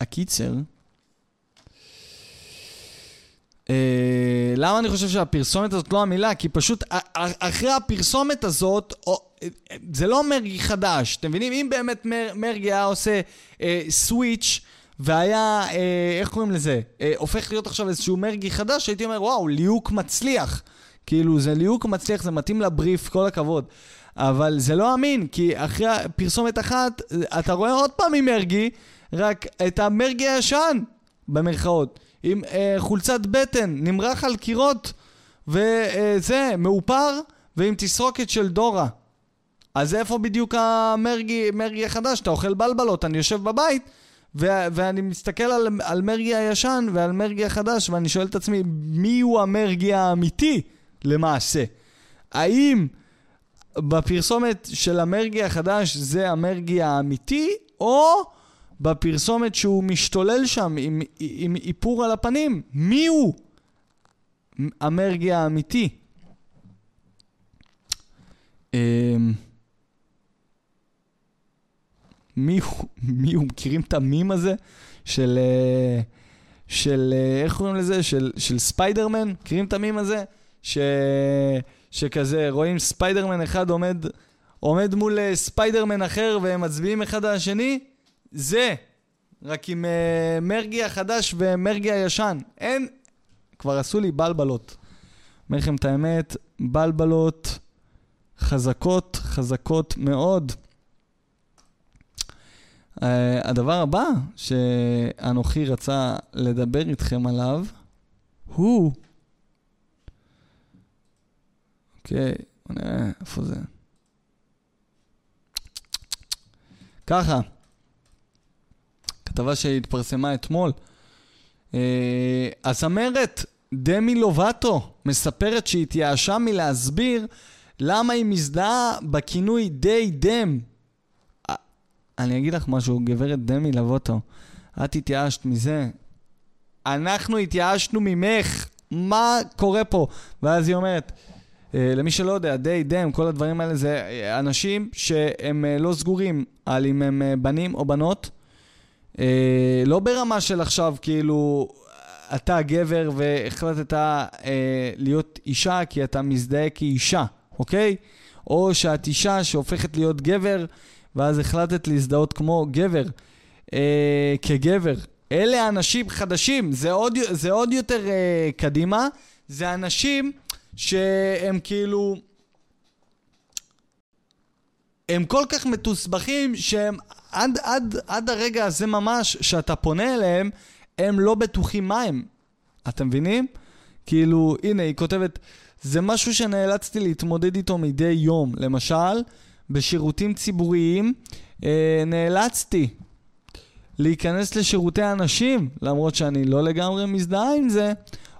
הקיצר, למה אני חושב שהפרסומת הזאת לא המילה? כי פשוט אחרי הפרסומת הזאת, זה לא מרגי חדש, אתם מבינים? אם באמת מרגי היה עושה סוויץ' והיה, איך קוראים לזה? הופך להיות עכשיו איזשהו מרגי חדש, הייתי אומר, וואו, ליהוק מצליח. כאילו, זה ליהוק מצליח, זה מתאים לבריף, כל הכבוד. אבל זה לא אמין, כי אחרי פרסומת אחת, אתה רואה עוד פעם עם מרגי, רק את המרגי הישן, במרכאות, עם חולצת בטן, נמרח על קירות, וזה, מאופר, ועם תסרוקת של דורה. אז איפה בדיוק המרגי החדש? אתה אוכל בלבלות, אני יושב בבית, ואני מסתכל על מרגי הישן ועל מרגי החדש, ואני שואל את עצמי, מי הוא המרגי האמיתי למעשה? האם בפרסומת של המרגי החדש זה המרגי האמיתי, או בפרסומת שהוא משתולל שם עם איפור על הפנים? מי הוא המרגי האמיתי? מי הוא? מכירים את המים הזה של איך קוראים לזה? של ספיידרמן? מכירים את המים הזה? שכזה רואים ספיידרמן אחד עומד מול ספיידרמן אחר והם מצביעים אחד על השני? זה, רק עם מרגי החדש ומרגי הישן. אין, כבר עשו לי בלבלות. אומר לכם את האמת, בלבלות חזקות מאוד. הדבר הבא שאנוכי רצה לדבר איתכם עליו הוא, אוקיי, נראה איפה זה, ככה, כתבה שהתפרסמה אתמול. הזמרת דמי לובטו מספרת שהתייאשה מלהסביר למה היא מזדהה בכינוי די דם. אני אגיד לך משהו, גברת דמי לובטו, את התייאשת מזה, אנחנו התייאשנו ממך, מה קורה פה? ואז היא אומרת, למי שלא יודע, די דם, כל הדברים האלה זה אנשים שהם לא סגורים על אם הם בנים או בנות, לא ברמה של עכשיו כאילו אתה גבר והחלטת להיות אישה כי אתה מזדהה כאישה, אוקיי? או שאת אישה שהופכת להיות גבר ואז החלטת להזדהות כמו גבר, כגבר. אלה אנשים חדשים, זה עוד יותר קדימה, זה אנשים שהם כאילו, הם כל כך מתוסבכים שהם עד הרגע הזה ממש שאתה פונה אליהם, הם לא בטוחים מה הם. אתם מבינים? כאילו, הנה, היא כותבת, זה משהו שנאלצתי להתמודד איתו מדי יום, למשל, בשירותים ציבוריים, נאלצתי להיכנס לשירותי האנשים, למרות שאני לא לגמרי מזדהה עם זה,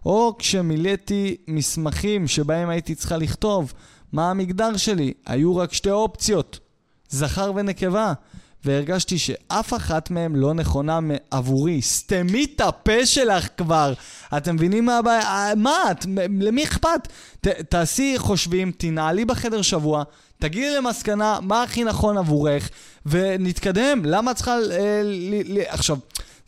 או כשמיליתי מסמכים שבהם הייתי צריכה לכתוב מה המגדר שלי, היו רק שתי אופציות, זכר ונקבה, והרגשתי שאף אחת מהם לא נכונה עבורי. סתמי את הפה שלך כבר. אתם מבינים מה הבעיה? מה? למי אכפת? תעשי חושבים, תנעלי בחדר שבוע, תגידי למסקנה מה הכי נכון עבורך, ונתקדם. למה צריכה... עכשיו,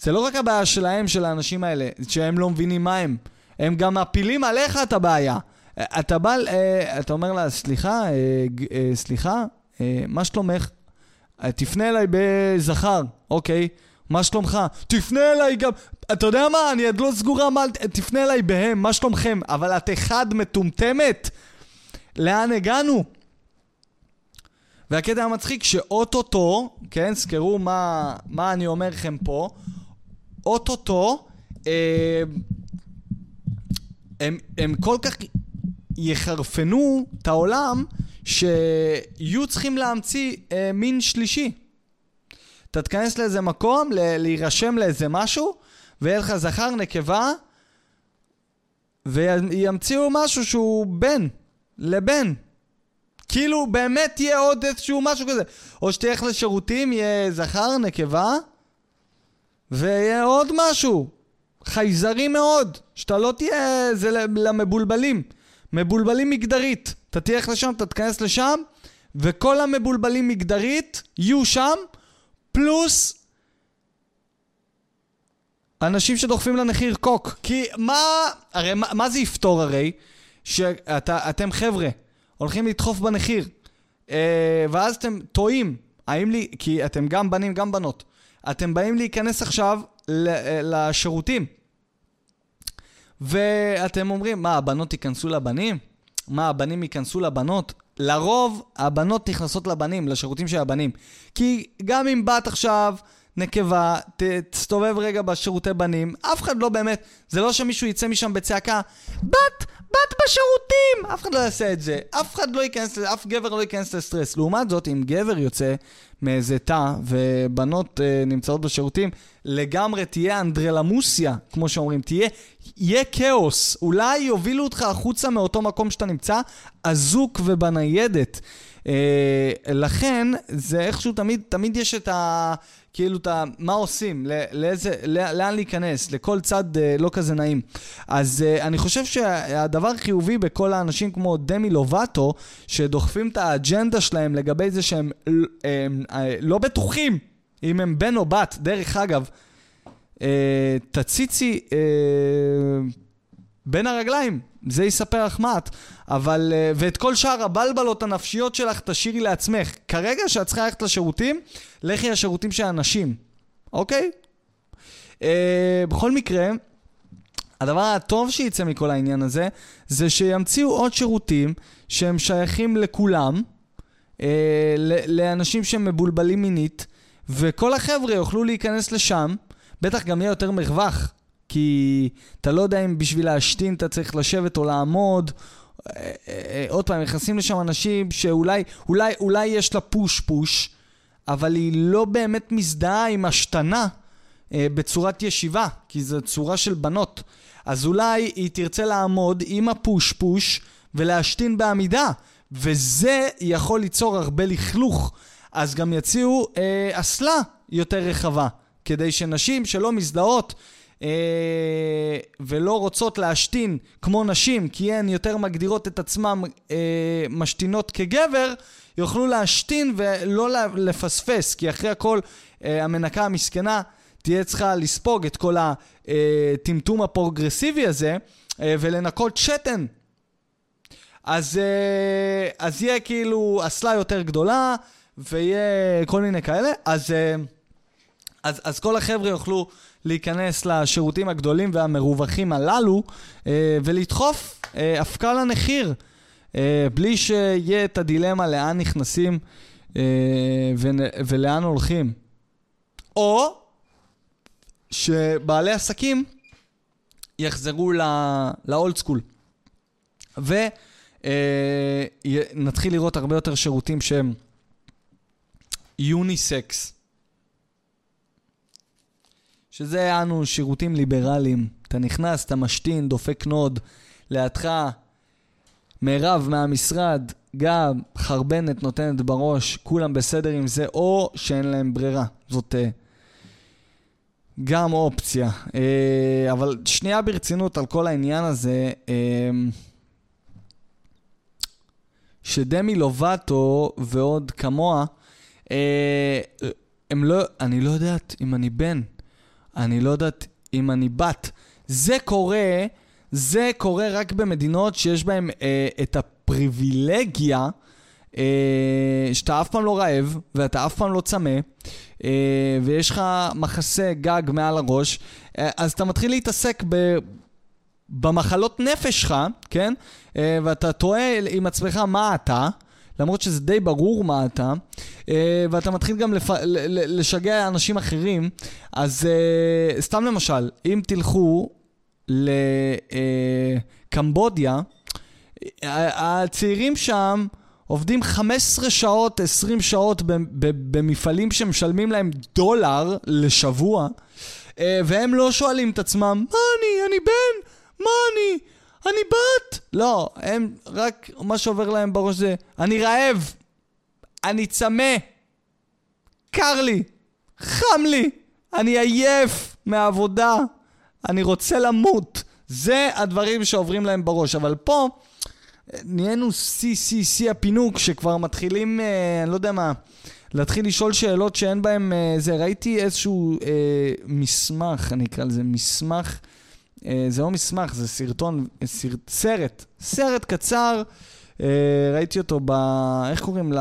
זה לא רק הבעיה שלהם, של האנשים האלה, שהם לא מבינים מה הם. הם גם מפילים עליך את הבעיה. אתה אומר לה, סליחה, מה שלומך? תפנה אליי בזכר, אוקיי, מה שלומך? תפנה אליי גם, אתה יודע מה, אני עד לא סגורה, תפנה אליי בהם, מה שלומכם? אבל את אחד מטומטמת, לאן הגענו? והקטע המצחיק שאוטוטו, כן, זכרו מה אני אומר לכם פה, אוטוטו, הם כל כך יחרפנו את העולם שיהיו צריכים להמציא מין שלישי. אתה תכנס לאיזה מקום, להירשם לאיזה משהו, ויהיה לך זכר נקבה, וימציאו משהו שהוא בן לבן. כאילו באמת יהיה עוד איזשהו משהו כזה. או שתלך לשירותים, יהיה זכר נקבה, ויהיה עוד משהו. חייזרי מאוד, שאתה לא תהיה, זה למבולבלים. מבולבלים מגדרית. אתה תלך לשם, אתה תכנס לשם, וכל המבולבלים מגדרית יהיו שם, פלוס אנשים שדוחפים לנחיר קוק. כי מה זה יפתור הרי? שאתם חבר'ה הולכים לדחוף בנחיר, ואז אתם טועים, כי אתם גם בנים גם בנות, אתם באים להיכנס עכשיו לשירותים, ואתם אומרים, מה, הבנות ייכנסו לבנים? מה, הבנים ייכנסו לבנות? לרוב הבנות נכנסות לבנים, לשירותים של הבנים, כי גם אם בת עכשיו נקבה תסתובב רגע בשירותי בנים, אף אחד לא באמת, זה לא שמישהו יצא משם בצעקה, בת בשירותים, אף אחד לא יעשה את זה, אף אחד לא ייכנס, אף גבר לא ייכנס לסטרס. לעומת זאת, אם גבר יוצא מאיזה תא ובנות נמצאות בשירותים, לגמרי תהיה אנדרלמוסיה, כמו שאומרים, יהיה כאוס, אולי יובילו אותך החוצה מאותו מקום שאתה נמצא, אזוק ובניידת. לכן זה איכשהו תמיד יש את ה... כאילו מה עושים, לאן להיכנס, לכל צד לא כזה נעים. אז אני חושב שהדבר חיובי בכל האנשים כמו דמי לובטו, שדוחפים את האג'נדה שלהם לגבי זה שהם לא בטוחים אם הם בן או בת. דרך אגב, תציצי בין הרגליים, זה יספר לך מעט, אבל, ואת כל שאר הבלבלות הנפשיות שלך תשאירי לעצמך. כרגע שאת צריכה ללכת לשירותים, לכי לשירותים של אנשים, אוקיי? בכל מקרה, הדבר הטוב שיצא מכל העניין הזה, זה שימציאו עוד שירותים שהם שייכים לכולם, לאנשים שהם מבולבלים מינית, וכל החבר'ה יוכלו להיכנס לשם, בטח גם יהיה יותר מרווח, כי אתה לא יודע אם בשביל להשתין אתה צריך לשבת או לעמוד. עוד פעם, נכנסים לשם אנשים שאולי אולי יש לה פוש, אבל היא לא באמת מזדהה עם השתנה בצורת ישיבה, כי זו צורה של בנות. אז אולי היא תרצה לעמוד עם הפוש ולהשתין בעמידה, וזה יכול ליצור הרבה לכלוך. אז גם יציעו אסלה יותר רחבה, כדי שנשים שלא מזדהות ולא רוצות להשתין כמו נשים, כי הן יותר מגדירות את עצמם משתינות כגבר, יוכלו להשתין ולא לפספס, כי אחרי הכל המנקה המסכנה תהיה צריכה לספוג את כל הטמטום הפרוגרסיבי הזה ולנקות שתן. אז יהיה כאילו אסלה יותר גדולה ויהיה כל מיני כאלה. אז כל החבר'ה יוכלו להיכנס לשירותים הגדולים והמרווחים הללו, ולדחוף הפקה לנחיר, בלי שיהיה את הדילמה לאן נכנסים ולאן הולכים. או שבעלי עסקים יחזרו לאולד סקול, ונתחיל לראות הרבה יותר שירותים שהם יוניסקס, שזה אנו שירותים ליברליים. אתה נכנס, אתה משתין, דופק נוד, לידך מירב מהמשרד, גם חרבנת נותנת בראש, כולם בסדר עם זה, או שאין להם ברירה. זאת גם אופציה. אבל שנייה ברצינות על כל העניין הזה, שדמי לובטו ועוד כמוה, אני לא יודעת אם אני בן, אני לא יודעת אם אני בת. זה קורה רק במדינות שיש בהן את הפריבילגיה שאתה אף פעם לא רעב ואתה אף פעם לא צמא, ויש לך מחסה גג מעל הראש, אז אתה מתחיל להתעסק במחלות נפש שלך, כן? ואתה תוהה עם עצמך מה אתה, למרות שזה די ברור מה אתה, ואתה מתחיל גם לשגע אנשים אחרים. אז סתם למשל, אם תלכו לקמבודיה, הצעירים שם עובדים 15 שעות, 20 שעות במפעלים שמשלמים להם $1 לשבוע, והם לא שואלים את עצמם, מה אני בן? מה אני בת? לא, הם רק, מה שעובר להם בראש זה, אני רעב, אני צמא, קר לי, חם לי, אני עייף מהעבודה, אני רוצה למות. זה הדברים שעוברים להם בראש. אבל פה נהיינו סי הפינוק, שכבר מתחילים, אני לא יודע מה, להתחיל לשאול שאלות שאין בהם זה. ראיתי איזשהו מסמך, אני אקרא לזה מסמך, זה לא מסמך, זה סרטון, סרט קצר, ראיתי אותו איך קוראים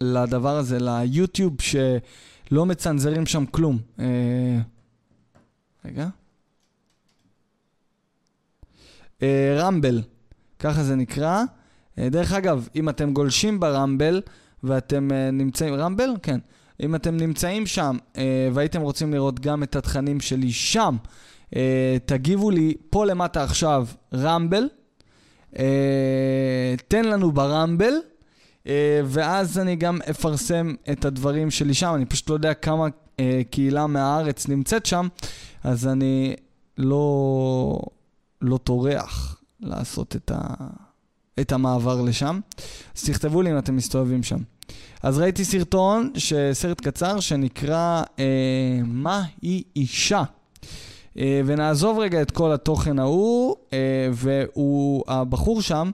לדבר הזה, ליוטיוב, שלא מצנזרים שם כלום. רגע. רמבל, ככה זה נקרא. דרך אגב, אם אתם גולשים ברמבל, ואתם נמצאים, רמבל? כן. אם אתם נמצאים שם והייתם רוצים לראות גם את התכנים שלי שם, תגיבו לי פה למטה עכשיו רמבל, תן לנו ברמבל, ואז אני גם אפרסם את הדברים שלי שם. אני פשוט לא יודע כמה קהילה מהארץ נמצאת שם, אז אני לא תורח לעשות את המעבר לשם. אז תכתבו לי אם אתם מסתובבים שם. אז ראיתי סרטון, סרט קצר שנקרא מה היא אישה, ונעזוב רגע את כל התוכן ההוא, והבחור שם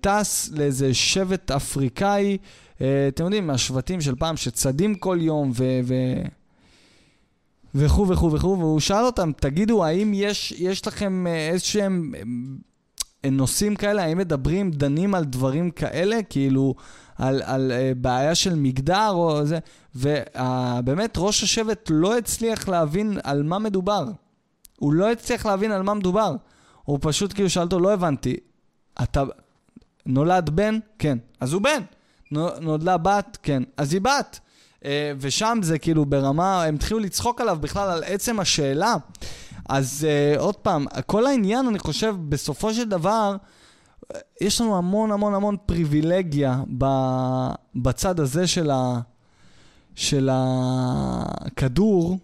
טס לאיזה שבט אפריקאי, אתם יודעים, מהשבטים של פעם שצדים כל יום וכו וכו וכו, והוא שאל אותם, תגידו, האם יש לכם איזשהם נושאים כאלה, האם מדברים, דנים על דברים כאלה, כאילו על בעיה של מגדר או זה, ובאמת ראש השבט לא הצליח להבין על מה מדובר. הוא לא הצליח להבין על מה מדובר. הוא פשוט כאילו שאלתו, לא הבנתי, אתה נולד בן? כן. אז הוא בן. נולדה בת? כן. אז היא בת. ושם זה כאילו ברמה, הם תחילו לצחוק עליו בכלל על עצם השאלה. אז עוד פעם, כל העניין, אני חושב, בסופו של דבר, יש לנו המון המון המון פריבילגיה בצד הזה של הכדור,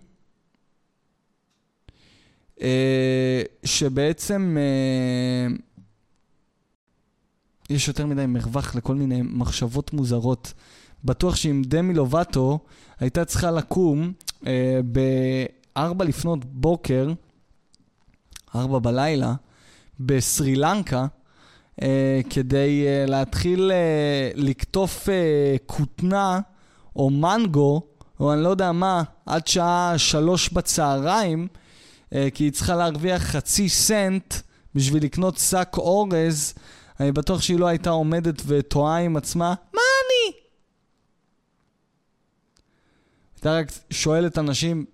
שבעצם יש יותר מדי מרווח לכל מיני מחשבות מוזרות. בטוח שאם דמי לובטו הייתה צריכה לקום ב-4:00 4 בלילה בסרילנקה, כדי להתחיל לקטוף קוטנה או מנגו או אני לא יודע מה עד שעה 3:00, כי היא צריכה להרוויח $0.50 בשביל לקנות שק אורז. אני בטוח שהיא לא הייתה עומדת וטועה עם עצמה מה אני? אתה רק שואל את אנשים,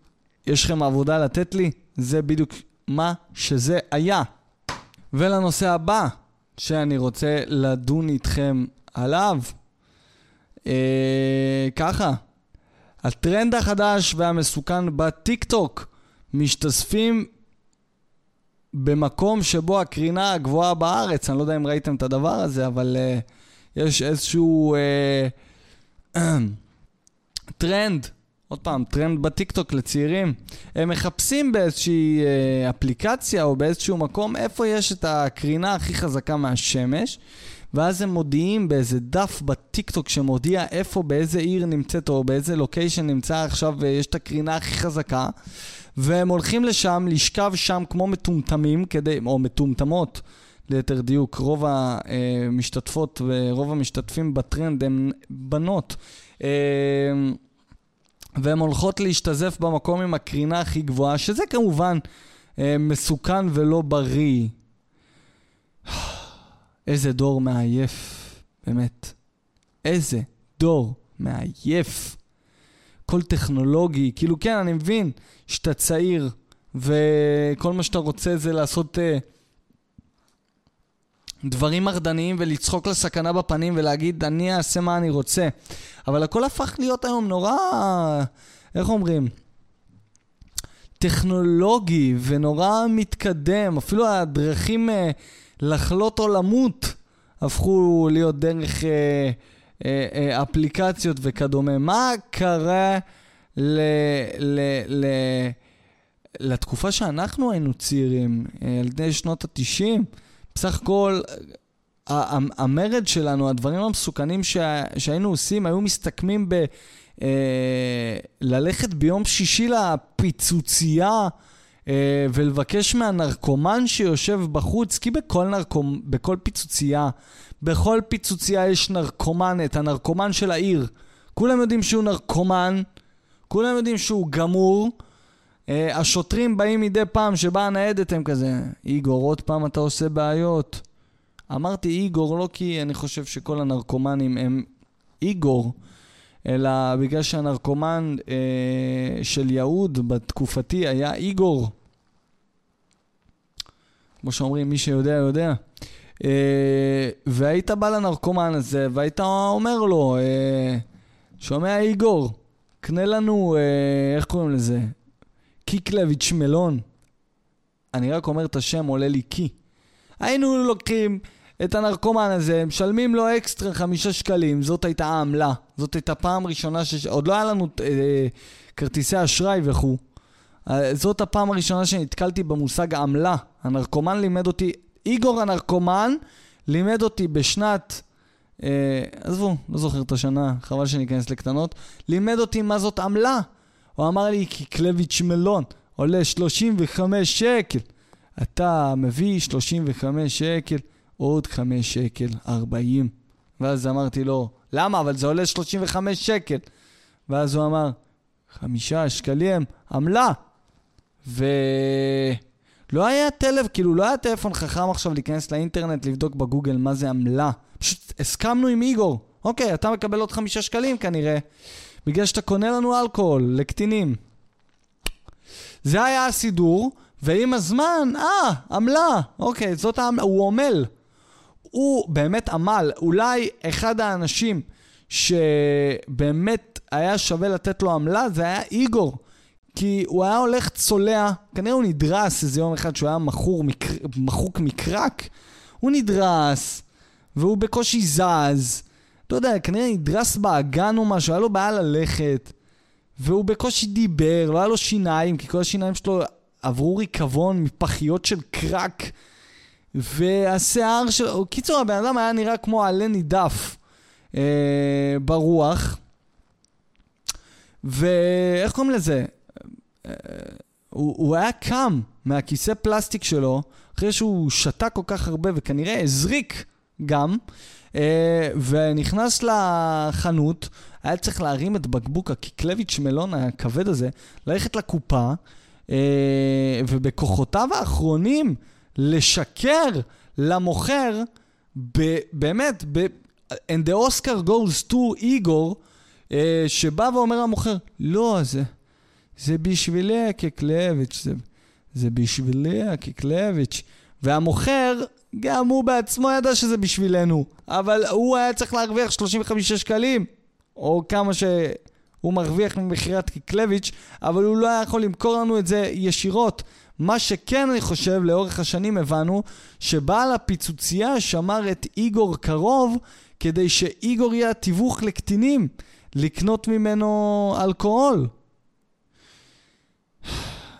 יש לכם עבודה לתת לי? זה בדיוק מה שזה היה. ולנושא הבא שאני רוצה לדון איתכם עליו, ככה, הטרנד החדש והמסוכן בטיקטוק, משתספים במקום שבו הקרינה הגבוהה בארץ. אני לא יודע אם ראיתם את הדבר הזה, אבל יש איזשהו טרנד, עוד פעם, טרנד בטיקטוק לצעירים. הם מחפשים באיזושהי אפליקציה או באיזשהו מקום איפה יש את הקרינה הכי חזקה מהשמש, ואז הם מודיעים באיזה דף בטיקטוק שמודיע איפה, באיזה עיר נמצאת או באיזה לוקיישן נמצא עכשיו ויש את הקרינה הכי חזקה, והם הולכים לשם, לשכב שם כמו מטומטמים, או מטומטמות ליתר דיוק. רוב המשתתפות ורוב המשתתפים בטרנד הם בנות, והן הולכות להשתזף במקום עם הקרינה הכי גבוהה, שזה כמובן מסוכן ולא בריא. איזה דור מעייף, באמת. איזה דור מעייף. כל טכנולוגי, כאילו כן, אני מבין שאתה צעיר, וכל מה שאתה רוצה זה לעשות דברים מרדניים ולצחוק לסכנה בפנים ולהגיד אני אעשה מה אני רוצה. אבל הכל הפך להיות היום נורא, איך אומרים? טכנולוגי ונורא מתקדם. אפילו הדרכים לחלות או למות הפכו להיות דרך אפליקציות וכדומה. מה קרה לתקופה שאנחנו היינו צעירים, לפני שנות ה-90? בסך הכל, המרד שלנו, הדברים המסוכנים שהיינו עושים, היו מסתכמים ללכת ביום שישי לפיצוצייה ולבקש מהנרקומן שיושב בחוץ, כי בכל פיצוצייה יש נרקומן, את הנרקומן של העיר. כולם יודעים שהוא נרקומן, כולם יודעים שהוא גמור. השוטרים באים מדי פעם שבאה נעדת, הם כזה, איגור, עוד פעם אתה עושה בעיות. אמרתי איגור לא כי אני חושב שכל הנרקומנים הם איגור, אלא בגלל שהנרקומן של יהוד בתקופתי היה איגור. כמו שאומרים, מי שיודע יודע. והיית בא לנרקומן הזה והיית אומר לו, שומע איגור, קנה לנו, איך קוראים לזה? קיקלביץ' מלון. אני רק אומר את השם, עולה לי קי. היינו לוקחים את הנרקומן הזה, משלמים לו אקסטרה 5 שקלים, זאת הייתה העמלה. זאת הייתה פעם ראשונה, עוד לא היה לנו כרטיסי אשראי וכו'. זאת הפעם הראשונה שנתקלתי במושג העמלה. הנרקומן לימד אותי, איגור הנרקומן לימד אותי בשנת, עזבו, לא זוכר את השנה, חבל שניכנס לקטנות, לימד אותי מה זאת עמלה. הוא אמר לי, קיקלביץ' מלון עולה 35 שקל. אתה מביא 35 שקל, עוד 5 שקל, 40. ואז אמרתי לו, למה? אבל זה עולה 35 שקל. ואז הוא אמר, 5 שקלים, עמלה. ולא היה טלפון, כאילו לא היה טלפון חכם עכשיו להיכנס לאינטרנט, לבדוק בגוגל מה זה עמלה. פשוט הסכמנו עם איגור. אוקיי, אתה מקבל עוד 5 שקלים כנראה. בגלל שאתה קונה לנו אלכוהול לקטינים. זה היה הסידור, ועם הזמן, עמלה, אוקיי, זאת העמלה, הוא עמל. הוא באמת עמל, אולי אחד האנשים שבאמת היה שווה לתת לו עמלה, זה היה איגור, כי הוא היה הולך צולע, כנראה הוא נדרס איזה יום אחד שהוא היה מחוק מקרק, הוא נדרס, והוא בקושי זז, לא יודע, כנראה נדרס באגן או משהו, היה לו בעיה ללכת, והוא בקושי דיבר, לא היה לו שיניים, כי כל השיניים שלו עברו ריקבון מפחיות של קרק, והשיער של... קיצור, הבן אדם היה נראה כמו עלה נידף ברוח, ואיך קוראים לזה? הוא היה קם מהכיסא פלסטיק שלו, אחרי שהוא שתה כל כך הרבה, וכנראה הזריק גם, ונכנס לחנות, היה צריך להרים את בקבוק הקיקלביץ' מלון הכבד הזה, ללכת לקופה, ובכוחותיו האחרונים לשקר למוכר, באמת, and the Oscar goes to איגור, שבא ואומר למוכר, לא, זה בשבילי הקיקלביץ', זה בשבילי הקיקלביץ', והמוכר, גם הוא בעצמו ידע שזה בשבילנו, אבל הוא היה צריך להרוויח 35 שקלים, או כמה שהוא מרוויח ממכירת קיקלביץ', אבל הוא לא היה יכול למכור לנו את זה ישירות. מה שכן אני חושב, לאורך השנים הבנו, שבעל הפיצוצייה שמר את איגור קרוב, כדי שאיגור יהיה תיווך לקטינים, לקנות ממנו אלכוהול.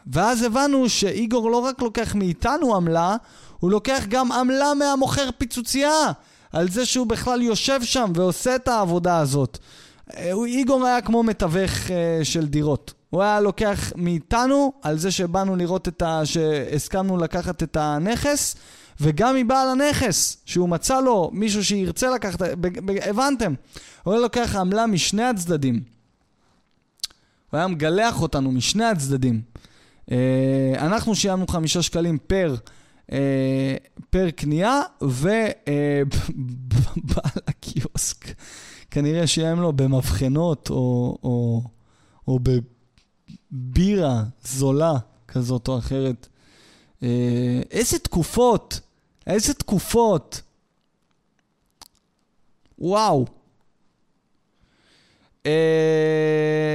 ואז הבנו שאיגור לא רק לוקח מאיתנו עמלה, הוא לוקח גם עמלה מהמוכר פיצוצייה, על זה שהוא בכלל יושב שם ועושה את העבודה הזאת. איגור היה כמו מתווך של דירות. הוא היה לוקח מאיתנו על זה שבאנו לראות שהסכמנו לקחת את הנכס, וגם מבעל הנכס, שהוא מצא לו מישהו שירצה לקחת, הבנתם? הוא היה לוקח עמלה משני הצדדים. הוא היה מגלח אותנו משני הצדדים. אנחנו שילמנו 5 שקלים פר קנייה, ובעל הקיוסק כנראה שהם לו במבחנות או בבירה זולה כזאת או אחרת. איזה תקופות. וואו.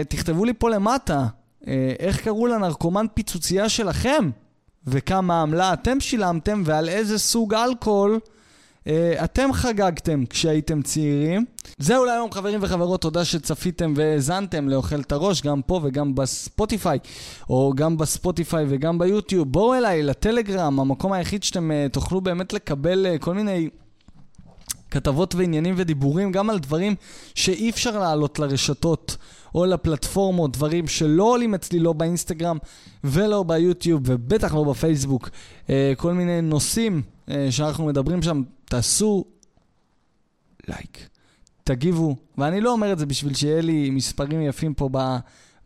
תכתבו לי פה למטה, איך קראו לנרקומן פיצוצייה שלכם? וכמה עמלה אתם שילמתם ועל איזה סוג אלכוהול אתם חגגתם כשהייתם צעירים. זהו להיום חברים וחברות, תודה שצפיתם והזנתם לאוכל את הראש גם פה וגם בספוטיפיי, או גם בספוטיפיי וגם ביוטיוב. בואו אליי לטלגרם, המקום היחיד שאתם תוכלו באמת לקבל כל מיני כתבות ועניינים ודיבורים גם על דברים שאי אפשר לעלות לרשתות או לפלטפורמות, דברים שלא עולים אצלי לא באינסטגרם ולא ביוטיוב ובטח לא בפייסבוק. כל מיני נושאים שאנחנו מדברים שם, תעשו לייק, תגיבו, ואני לא אומר את זה בשביל שיהיה לי מספרים יפים פה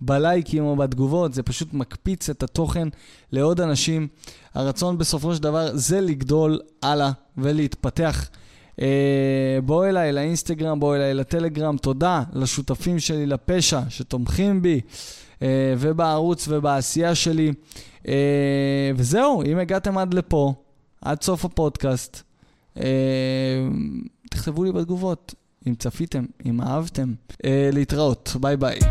בלייקים או בתגובות, זה פשוט מקפיץ את התוכן לעוד אנשים. הרצון בסופו של דבר זה לגדול הלאה ולהתפתח. בואו אליי לאינסטגרם, בואו אליי לטלגרם. תודה לשותפים שלי לפשע שתומכים בי ובערוץ ובעשייה שלי. וזהו, אם הגעתם עד לפה, עד סוף הפודקאסט, תכתבו לי בתגובות אם צפיתם, אם אהבתם. להתראות, ביי ביי.